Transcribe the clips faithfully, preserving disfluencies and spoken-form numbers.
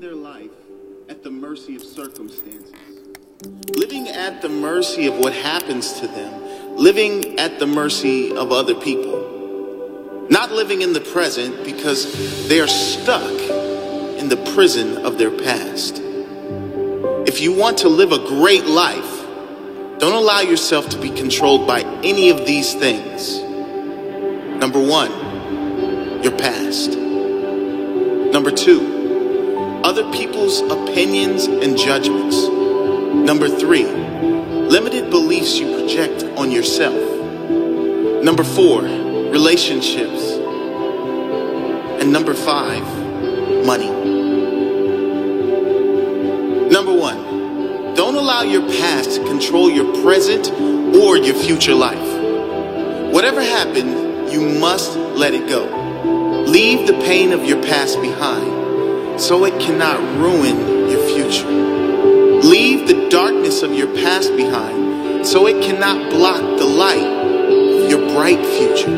living their life at the mercy of circumstances, living at the mercy of what happens to them, living at the mercy of other people, not living in the present because they are stuck in the prison of their past. If you want to live a great life, don't allow yourself to be controlled by any of these things. Number one, your past. Number two, other people's opinions and judgments. Number three, limited beliefs you project on yourself. Number four, relationships. And number five, money. Number one, don't allow your past to control your present or your future life. Whatever happened, you must let it go. Leave the pain of your past behind so it cannot ruin your future. Leave the darkness of your past behind so it cannot block the light of your bright future.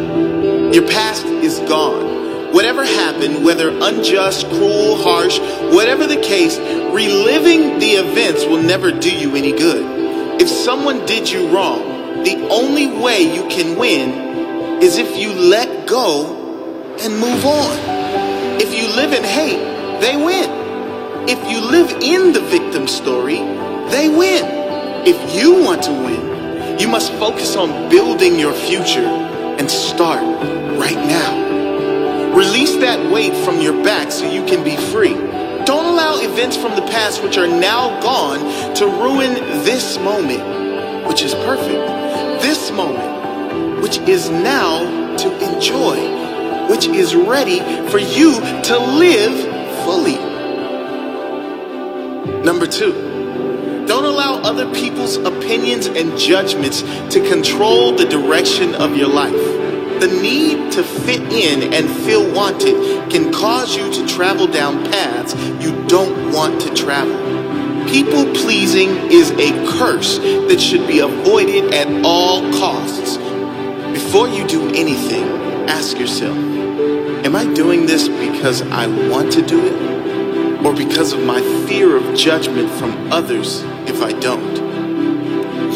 Your past is gone. Whatever happened, whether unjust, cruel, harsh, whatever the case, reliving the events will never do you any good. If someone did you wrong, the only way you can win is if you let go and move on. If you live in hate, they win. If you live in the victim story, they win. If you want to win, you must focus on building your future and start right now. Release that weight from your back so you can be free. Don't allow events from the past, which are now gone, to ruin this moment, which is perfect. This moment, which is now to enjoy, which is ready for you to live fully. Number two, don't allow other people's opinions and judgments to control the direction of your life. The need to fit in and feel wanted can cause you to travel down paths you don't want to travel. People pleasing is a curse that should be avoided at all costs. Before you do anything, ask yourself, am I doing this because I want to do it or because of my fear of judgment from others if I don't?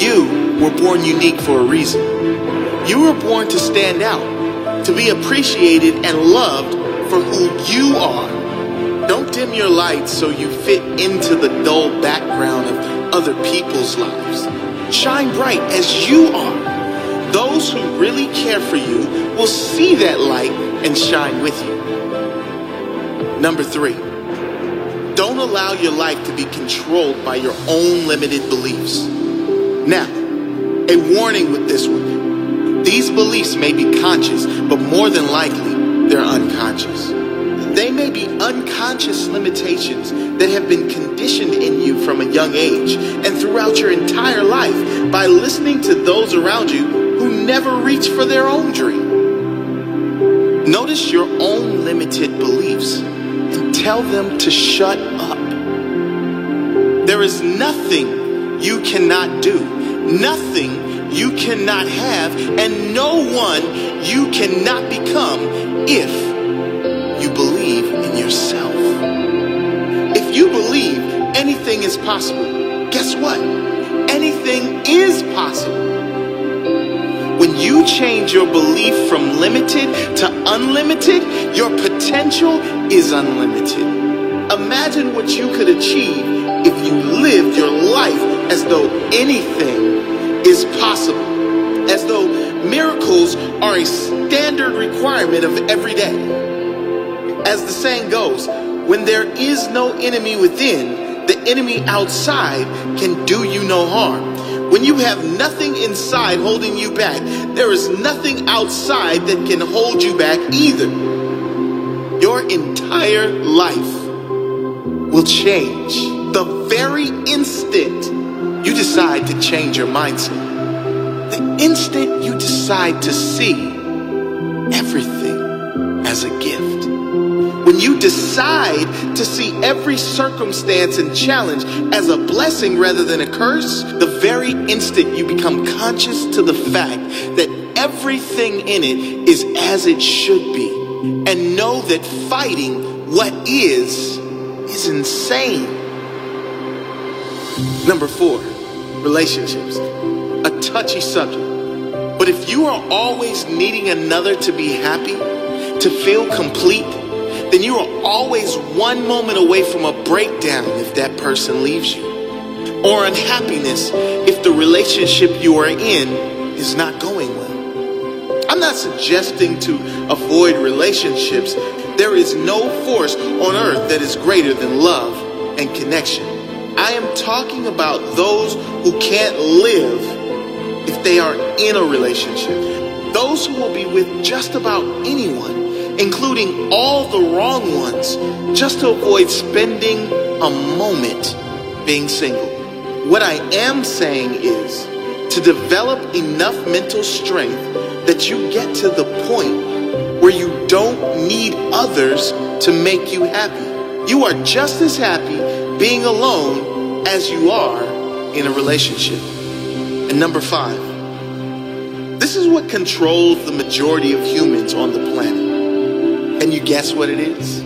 You were born unique for a reason. You were born to stand out, to be appreciated and loved for who you are. Don't dim your light so you fit into the dull background of other people's lives. Shine bright as you are. Those who really care for you will see that light and shine with you. Number three, don't allow your life to be controlled by your own limited beliefs. Now, a warning with this one. These beliefs may be conscious, but more than likely, they're unconscious. They may be unconscious limitations that have been conditioned in you from a young age and throughout your entire life by listening to those around you who never reach for their own dream. Notice your own limited beliefs and tell them to shut up. There is nothing you cannot do, nothing you cannot have, and no one you cannot become if you believe in yourself. If you believe anything is possible, guess what? Anything is possible. When you change your belief from limited to unlimited, your potential is unlimited. Imagine what you could achieve if you lived your life as though anything is possible, as though miracles are a standard requirement of every day. As the saying goes, when there is no enemy within, the enemy outside can do you no harm. When you have nothing inside holding you back, there is nothing outside that can hold you back either. Your entire life will change the very instant you decide to change your mindset. The instant you decide to see everything as a gift. When you decide to see every circumstance and challenge as a blessing rather than a curse, the very instant you become conscious to the fact that everything in it is as it should be. And know that fighting what is It's insane. Number four, relationships. A touchy subject. But if you are always needing another to be happy, to feel complete, then you are always one moment away from a breakdown if that person leaves you, or unhappiness if the relationship you are in is not going well. I'm not suggesting to avoid relationships. There is no force on earth that is greater than love and connection. I am talking about those who can't live if they are in a relationship. Those who will be with just about anyone, including all the wrong ones, just to avoid spending a moment being single. What I am saying is to develop enough mental strength that you get to the point where you don't need others to make you happy. You are just as happy being alone as you are in a relationship. And number five, this is what controls the majority of humans on the planet. And you guess what it is?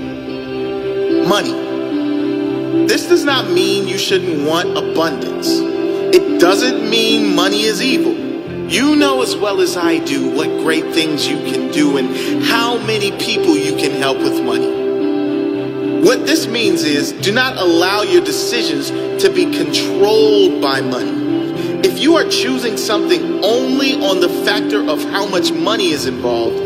Money. This does not mean you shouldn't want abundance. It doesn't mean money is evil. You know as well as I do what great things you can do and how many people you can help with money. What this means is, do not allow your decisions to be controlled by money. If you are choosing something only on the factor of how much money is involved,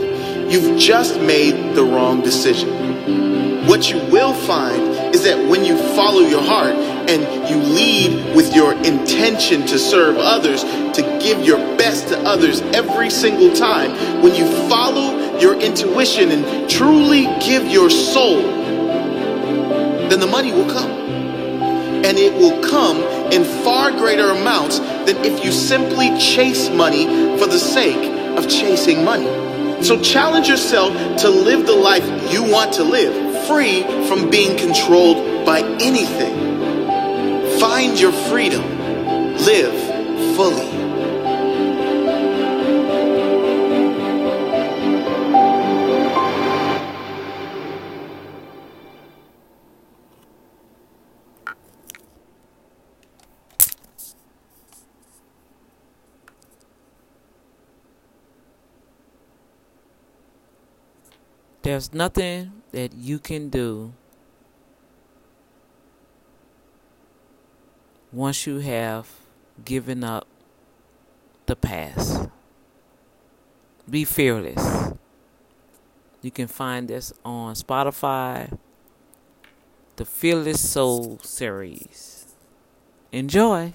you've just made the wrong decision. What you will find is that when you follow your heart and you lead with your intention to serve others, to give your best to others every single time, when you follow your intuition and truly give your soul, then the money will come. And it will come in far greater amounts than if you simply chase money for the sake of chasing money. So challenge yourself to live the life you want to live, free from being controlled by anything. Find your freedom. Live fully. There's nothing that you can do once you have given up the past. Be fearless. You can find this on Spotify, the Fearless Soul Series. Enjoy.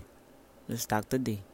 It's Doctor D.